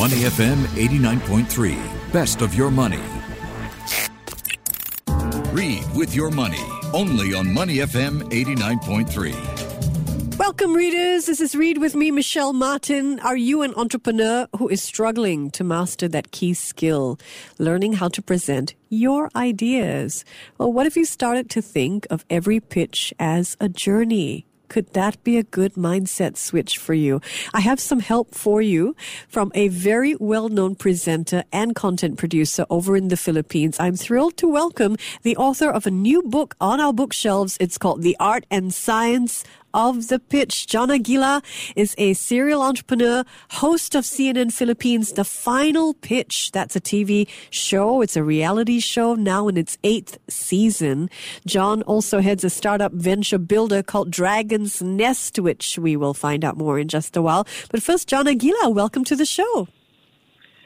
Money FM 89.3. Best of your money. Read with your money. Only on Money FM 89.3. Welcome, readers. This is Read With Me, Michelle Martin. Are you an entrepreneur who is struggling to master that key skill, learning how to present your ideas? Well, what if you started to think of every pitch as a journey? Could that be a good mindset switch for you? I have some help for you from a very well-known presenter and content producer over in the Philippines. I'm thrilled to welcome the author of a new book on our bookshelves. It's called The Art and Science of the Pitch. John Aguilar is a serial entrepreneur, host of CNN Philippines, The Final Pitch. That's a TV show. It's a reality show now in its 8th season. John also heads a startup venture builder called Dragon's Nest, which we will find out more in just a while. But first, John Aguilar, welcome to the show.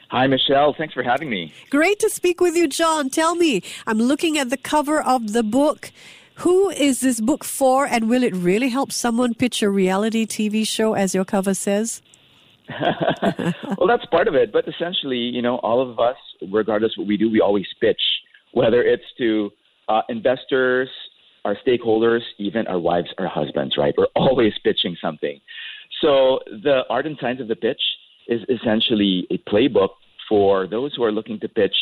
Hi, Michelle. Thanks for having me. Great to speak with you, John. Tell me, I'm looking at the cover of the book. Who is this book for, and will it really help someone pitch a reality TV show, as your cover says? Well, that's part of it. But essentially, you know, all of us, regardless of what we do, we always pitch, whether it's to investors, our stakeholders, even our wives, our husbands, right? We're always pitching something. So the art and science of the pitch is essentially a playbook for those who are looking to pitch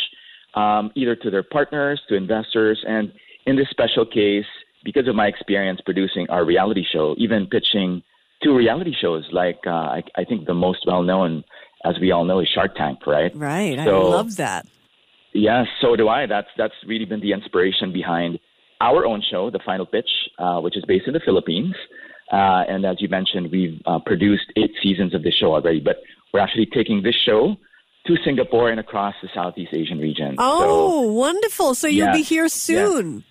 either to their partners, to investors, and in this special case, because of my experience producing our reality show, even pitching two reality shows, like I think the most well-known, as we all know, is Shark Tank, right? Right. So, I love that. Yeah, so do I. That's really been the inspiration behind our own show, The Final Pitch, which is based in the Philippines. And as you mentioned, we've produced 8 seasons of the show already, but we're actually taking this show to Singapore and across the Southeast Asian region. Oh, so, wonderful. So you'll be here soon. Yes.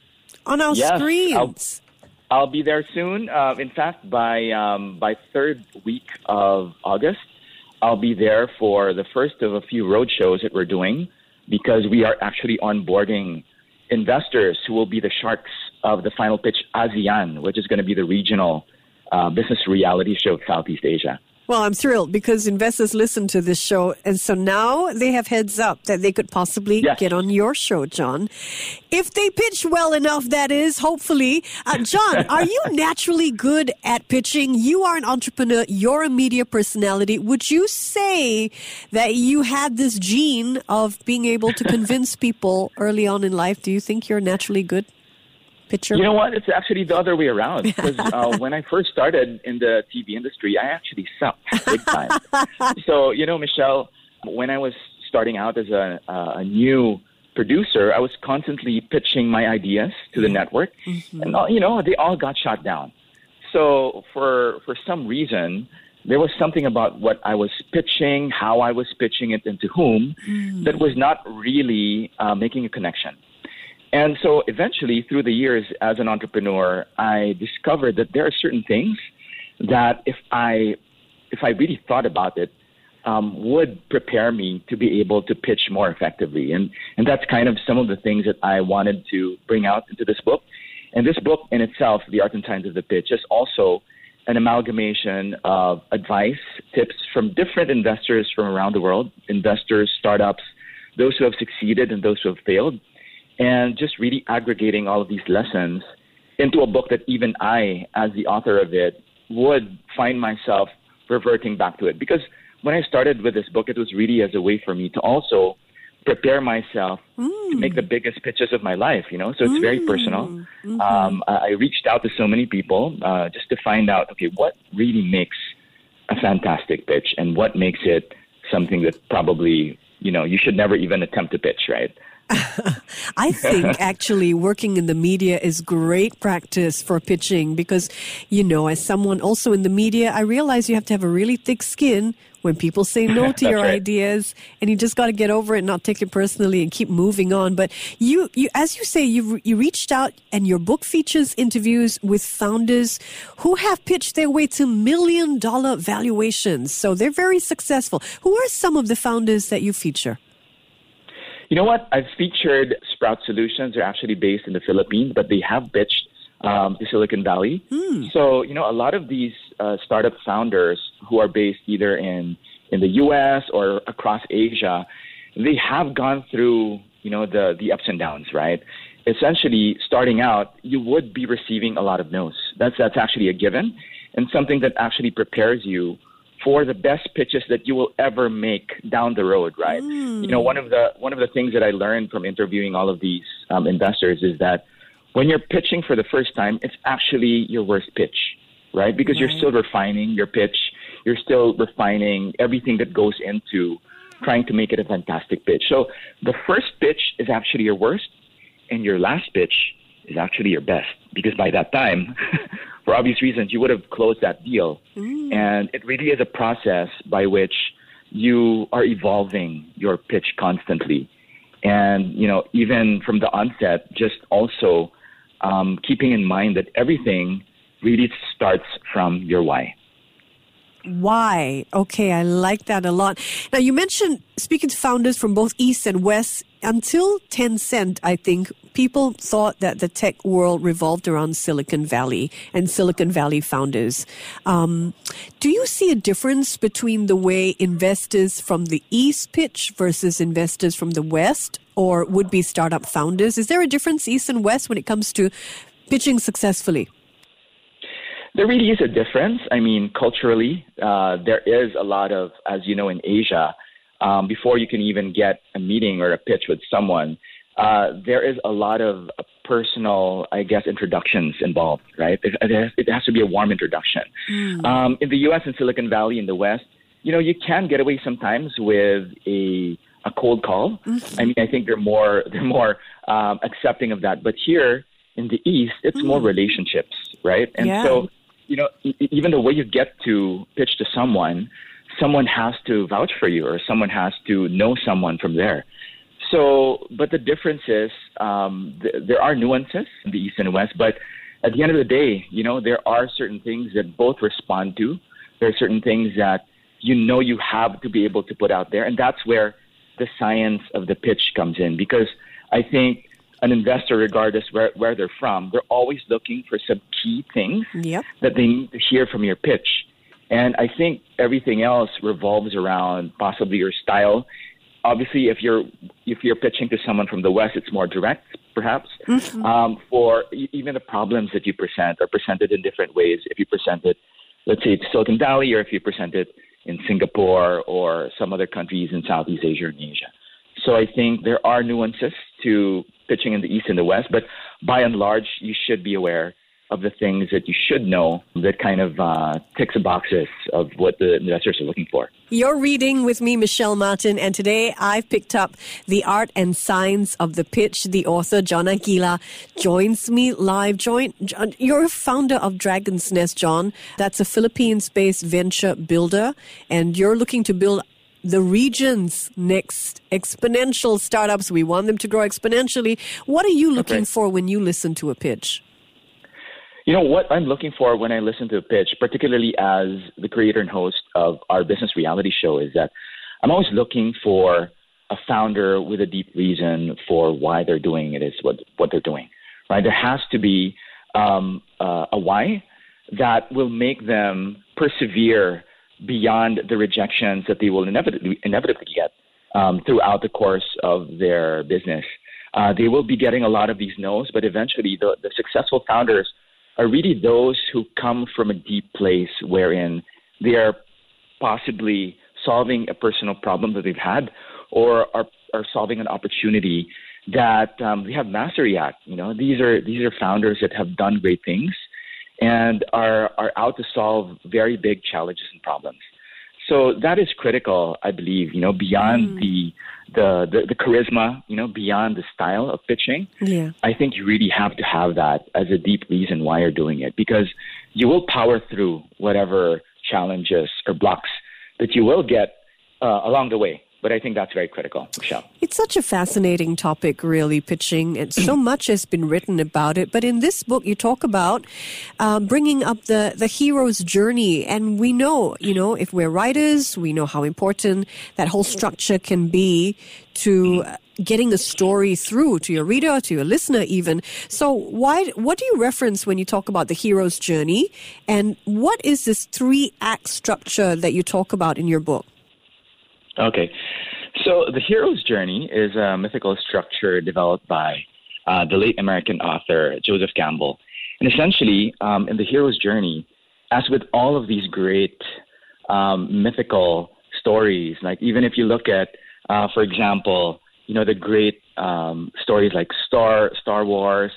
On our screens. I'll be there soon. In fact, by 3rd week of August, I'll be there for the first of a few road shows that we're doing, because we are actually onboarding investors who will be the sharks of the Final Pitch ASEAN, which is going to be the regional business reality show of Southeast Asia. Well, I'm thrilled because investors listen to this show, and so now they have heads up that they could possibly get on your show, John. If they pitch well enough, that is, hopefully. John, are you naturally good at pitching? You are an entrepreneur. You're a media personality. Would you say that you had this gene of being able to convince people early on in life? Do you think you're naturally good pitcher? You know what? It's actually the other way around, because when I first started in the TV industry, I actually sucked big time. So, you know, Michelle, when I was starting out as a new producer, I was constantly pitching my ideas to the network, and all, you know, they all got shot down. So for some reason, there was something about what I was pitching, how I was pitching it, and to whom that was not really making a connection. And so eventually, through the years as an entrepreneur, I discovered that there are certain things that if I really thought about it, would prepare me to be able to pitch more effectively. And that's kind of some of the things that I wanted to bring out into this book. And this book in itself, The Art and Science of the Pitch, is also an amalgamation of advice, tips from different investors from around the world, investors, startups, those who have succeeded and those who have failed. And just really aggregating all of these lessons into a book that even I, as the author of it, would find myself reverting back to it. Because when I started with this book, it was really as a way for me to also prepare myself to make the biggest pitches of my life, you know. So it's very personal. I reached out to so many people just to find out, okay, what really makes a fantastic pitch and what makes it something that probably, you know, you should never even attempt to pitch, right? I think actually working in the media is great practice for pitching because, you know, as someone also in the media, I realize you have to have a really thick skin when people say no to your ideas, and you just got to get over it, not take it personally, and keep moving on. But you as you say, you reached out, and your book features interviews with founders who have pitched their way to $1 million valuations. So they're very successful. Who are some of the founders that you feature? You know what? I've featured Sprout Solutions. They're actually based in the Philippines, but they have pitched to Silicon Valley. So, you know, a lot of these startup founders who are based either in in the U.S. or across Asia, they have gone through, you know, the ups and downs, right? Essentially, starting out, you would be receiving a lot of no's. That's actually a given, and something that actually prepares you for the best pitches that you will ever make down the road, right? Mm. You know, one of the things that I learned from interviewing all of these investors is that when you're pitching for the first time, it's actually your worst pitch, right? Because you're still refining your pitch. You're still refining everything that goes into trying to make it a fantastic pitch. So the first pitch is actually your worst, and your last pitch is actually your best, because by that time, for obvious reasons, you would have closed that deal. Mm. And it really is a process by which you are evolving your pitch constantly. And, you know, even from the onset, just also keeping in mind that everything really starts from your why. Why? Okay, I like that a lot. Now, you mentioned speaking to founders from both East and West. Until Tencent, I think, people thought that the tech world revolved around Silicon Valley and Silicon Valley founders. Do you see a difference between the way investors from the East pitch versus investors from the West or would-be startup founders? Is there a difference, East and West, when it comes to pitching successfully? There really is a difference. I mean, culturally, there is a lot of, as you know, in Asia, before you can even get a meeting or a pitch with someone, there is a lot of personal, I guess, introductions involved, right? It has to be a warm introduction. Mm. In the U.S. and Silicon Valley in the West, you know, you can get away sometimes with a cold call. Mm-hmm. I mean, I think they're more accepting of that. But here in the East, it's more relationships, right? And so, you know, even the way you get to pitch to someone has to vouch for you, or someone has to know someone from there. So, but the difference is there are nuances in the East and West, but at the end of the day, you know, there are certain things that both respond to. There are certain things that, you know, you have to be able to put out there. And that's where the science of the pitch comes in, because I think an investor, regardless where they're from, they're always looking for some key things that they need to hear from your pitch. And I think everything else revolves around possibly your style. Obviously, if you're pitching to someone from the West, it's more direct, perhaps. Mm-hmm. For even the problems that you present are presented in different ways. If you present it, let's say it's Silicon Valley, or if you present it in Singapore or some other countries in Southeast Asia and Asia. So I think there are nuances to pitching in the East and the West, but by and large, you should be aware of the things that you should know that kind of ticks the boxes of what the investors are looking for. You're reading with me, Michelle Martin, and today I've picked up The Art and Science of the Pitch. The author, John Aguilar, joins me live. You're a founder of Dragon's Nest, John. That's a Philippines-based venture builder, and you're looking to build the region's next exponential startups. We want them to grow exponentially. What are you looking for when you listen to a pitch? You know, what I'm looking for when I listen to a pitch, particularly as the creator and host of our business reality show, is that I'm always looking for a founder with a deep reason for why they're doing it is what they're doing, right? There has to be a why that will make them persevere beyond the rejections that they will inevitably get throughout the course of their business. They will be getting a lot of these no's, but eventually the successful founders are really those who come from a deep place wherein they are possibly solving a personal problem that they've had, or are solving an opportunity that they have mastery at. You know, these are founders that have done great things and are out to solve very big challenges and problems. So that is critical, I believe, you know, beyond the charisma, you know, beyond the style of pitching. Yeah. I think you really have to have that as a deep reason why you're doing it, because you will power through whatever challenges or blocks that you will get along the way. But I think that's very critical, Michelle. It's such a fascinating topic, really, pitching. And so much has been written about it. But in this book, you talk about bringing up the hero's journey. And we know, you know, if we're writers, we know how important that whole structure can be to getting a story through to your reader, to your listener even. So what do you reference when you talk about the hero's journey? And what is this 3-act structure that you talk about in your book? Okay. So the hero's journey is a mythical structure developed by the late American author Joseph Campbell. And essentially, in the hero's journey, as with all of these great mythical stories, like even if you look at, for example, you know, the great stories like Star Wars,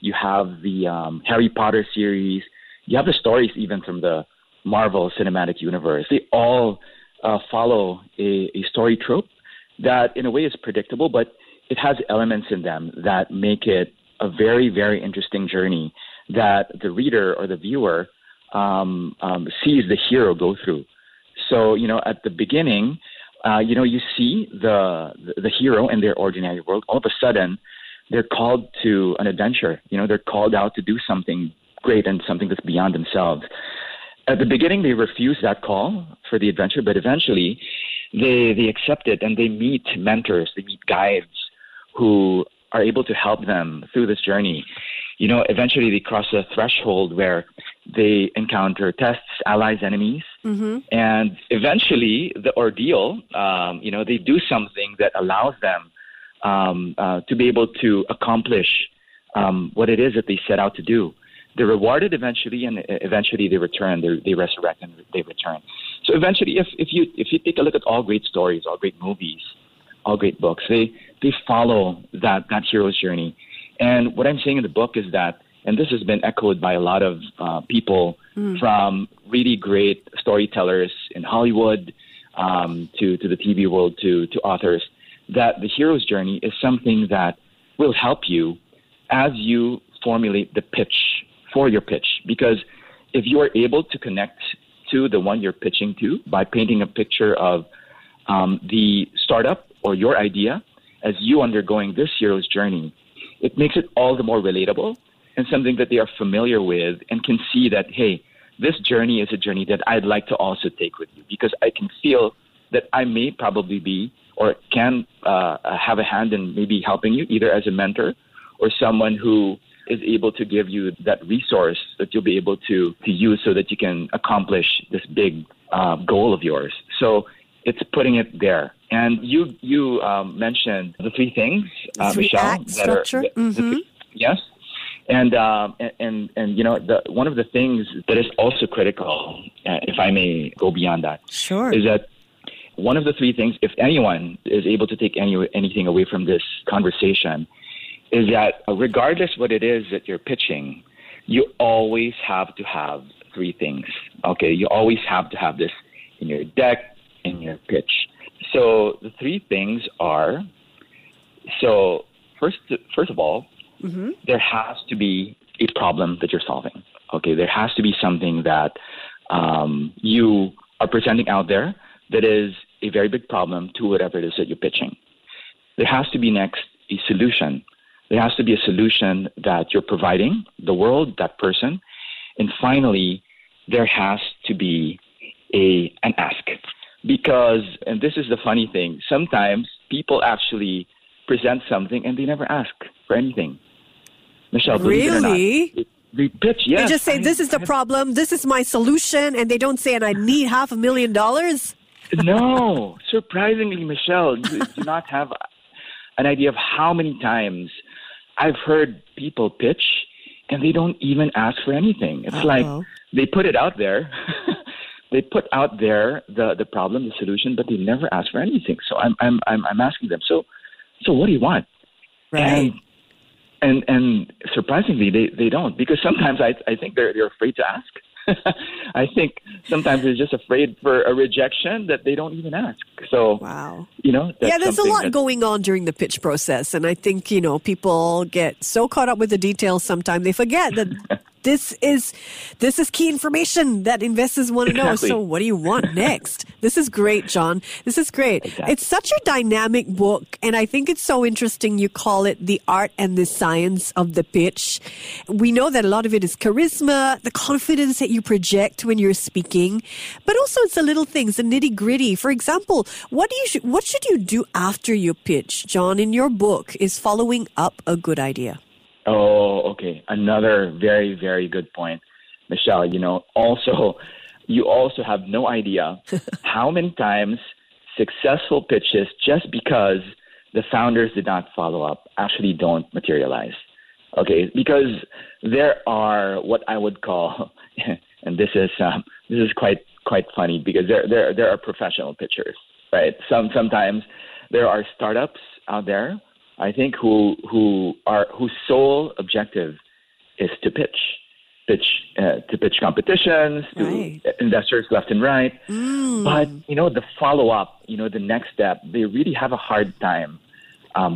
you have the Harry Potter series, you have the stories even from the Marvel Cinematic Universe. They all follow a story trope that in a way is predictable, but it has elements in them that make it a very, very interesting journey that the reader or the viewer sees the hero go through. So, you know, at the beginning, you know, you see the hero in their ordinary world. All of a sudden, they're called to an adventure. You know, they're called out to do something great and something that's beyond themselves. At the beginning, they refuse that call for the adventure, but eventually they accept it and they meet mentors, they meet guides who are able to help them through this journey. You know, eventually they cross a threshold where they encounter tests, allies, enemies, and eventually the ordeal, you know, they do something that allows them to be able to accomplish what it is that they set out to do. They're rewarded eventually, and eventually they return. They resurrect and they return. So eventually, if you take a look at all great stories, all great movies, all great books, they follow that hero's journey. And what I'm saying in the book is that, and this has been echoed by a lot of people from really great storytellers in Hollywood to the TV world to authors, that the hero's journey is something that will help you as you formulate the pitch for your pitch. Because if you are able to connect to the one you're pitching to by painting a picture of the startup or your idea as you undergoing this hero's journey, it makes it all the more relatable and something that they are familiar with and can see that, hey, this journey is a journey that I'd like to also take with you, because I can feel that I may probably be or can have a hand in maybe helping you either as a mentor or someone who is able to give you that resource that you'll be able to use so that you can accomplish this big goal of yours. So it's putting it there. And you mentioned the three things, Michelle. That structure. Yes. And you know, one of the things that is also critical, if I may go beyond that, sure, is that one of the three things, if anyone is able to take anything away from this conversation, is that regardless what it is that you're pitching, you always have to have three things, okay? You always have to have this in your deck, in your pitch. So the three things are, so first of all, there has to be a problem that you're solving, okay? There has to be something that you are presenting out there that is a very big problem to whatever it is that you're pitching. There has to be next a solution. There has to be a solution that you're providing the world, that person. And finally, there has to be an ask. Because, and this is the funny thing, sometimes people actually present something and they never ask for anything. Michelle, believe it or not, they pitch, yes. They just say, this is the problem, this is my solution, and they don't say, and I need $500,000? No. Surprisingly, Michelle, you do not have an idea of how many times I've heard people pitch and they don't even ask for anything. It's like they put it out there. They put out there the problem, the solution, but they never ask for anything. So I'm asking them, So what do you want? Right. And surprisingly they don't, because sometimes I think they're afraid to ask. I think sometimes they're just afraid for a rejection that they don't even ask. So, wow. You know, there's a lot going on during the pitch process. And I think, you know, people get so caught up with the details sometimes they forget that this is key information that investors want to know. Exactly. So what do you want next? This is great, John. This is great. Exactly. It's such a dynamic book. And I think it's so interesting. You call it The Art and the Science of the Pitch. We know that a lot of it is charisma, the confidence that you project when you're speaking, but also it's the little things, the nitty gritty. For example, what should you do after you pitch, John, in your book is following up a good idea. Oh, okay. Another very, very good point, Michelle. You know, you also have no idea how many times successful pitches, just because the founders did not follow up, actually don't materialize. Okay, because there are what I would call, and this is quite funny, because there are professional pitchers, right? Sometimes there are startups out there, I think, whose sole objective is to pitch competitions to investors left and right. But the follow up, the next step, they really have a hard time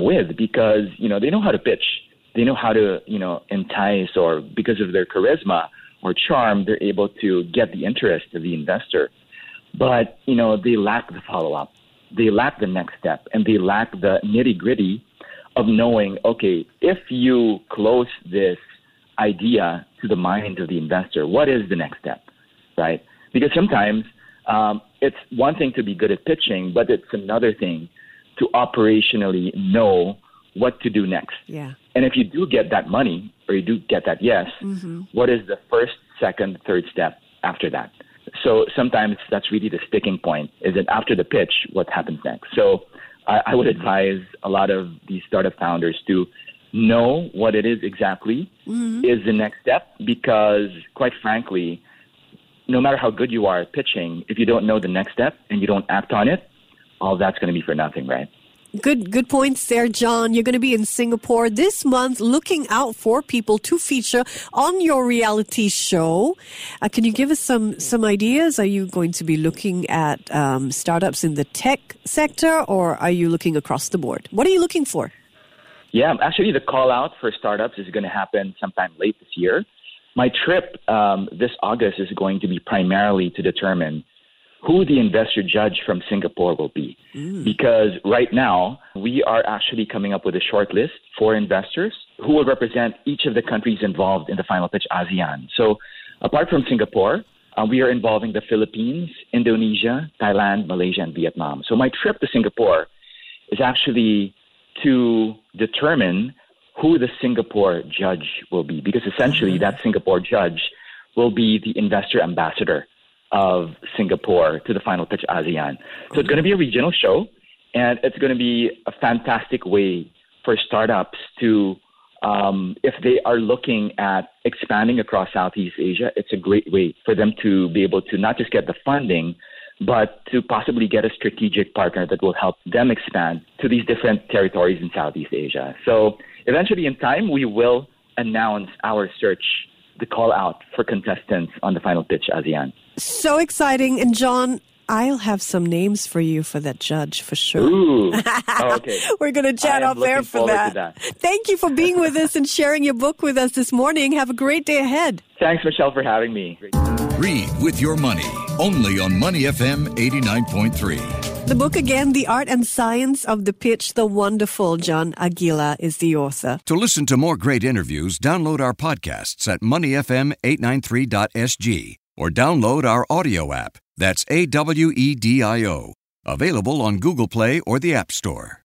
with, because they know how to pitch, they know how to entice, or because of their charisma or charm, they're able to get the interest of the investor. But they lack the follow up, they lack the next step, and they lack the nitty gritty of knowing, okay, if you close this idea to the mind of the investor, what is the next step, right? Because sometimes it's one thing to be good at pitching, but it's another thing to operationally know what to do next. Yeah. And if you do get that money, or you do get that yes, what is the first, second, third step after that? So sometimes that's really the sticking point, is that after the pitch, what happens next? So I would advise a lot of these startup founders to know what it is exactly is the next step, because quite frankly, no matter how good you are at pitching, if you don't know the next step and you don't act on it, all that's going to be for nothing, right? Good points there, John. You're going to be in Singapore this month, looking out for people to feature on your reality show. Can you give us some ideas? Are you going to be looking at startups in the tech sector, or are you looking across the board? What are you looking for? Yeah, actually the call out for startups is going to happen sometime late this year. My trip this August is going to be primarily to determine who the investor judge from Singapore will be. Because right now we are actually coming up with a short list for investors who will represent each of the countries involved in the Final Pitch ASEAN. So apart from Singapore, we are involving the Philippines, Indonesia, Thailand, Malaysia, and Vietnam. So my trip to Singapore is actually to determine who the Singapore judge will be, because essentially that Singapore judge will be the investor ambassador of Singapore to the Final Pitch ASEAN. So it's going to be a regional show, and it's going to be a fantastic way for startups to, if they are looking at expanding across Southeast Asia, it's a great way for them to be able to not just get the funding, but to possibly get a strategic partner that will help them expand to these different territories in Southeast Asia. So eventually in time, we will announce our search, the call out for contestants on the Final Pitch ASEAN. So exciting. And John, I'll have some names for you for that judge for sure. Ooh, okay. We're going to chat off there for that. Thank you for being with us and sharing your book with us this morning. Have a great day ahead. Thanks, Michelle, for having me. Read with your money, only on Money FM 89.3. The book again, The Art and Science of the Pitch, the wonderful John Aguilar is the author. To listen to more great interviews, download our podcasts at moneyfm893.sg or download our audio app. That's AWEDIO. Available on Google Play or the App Store.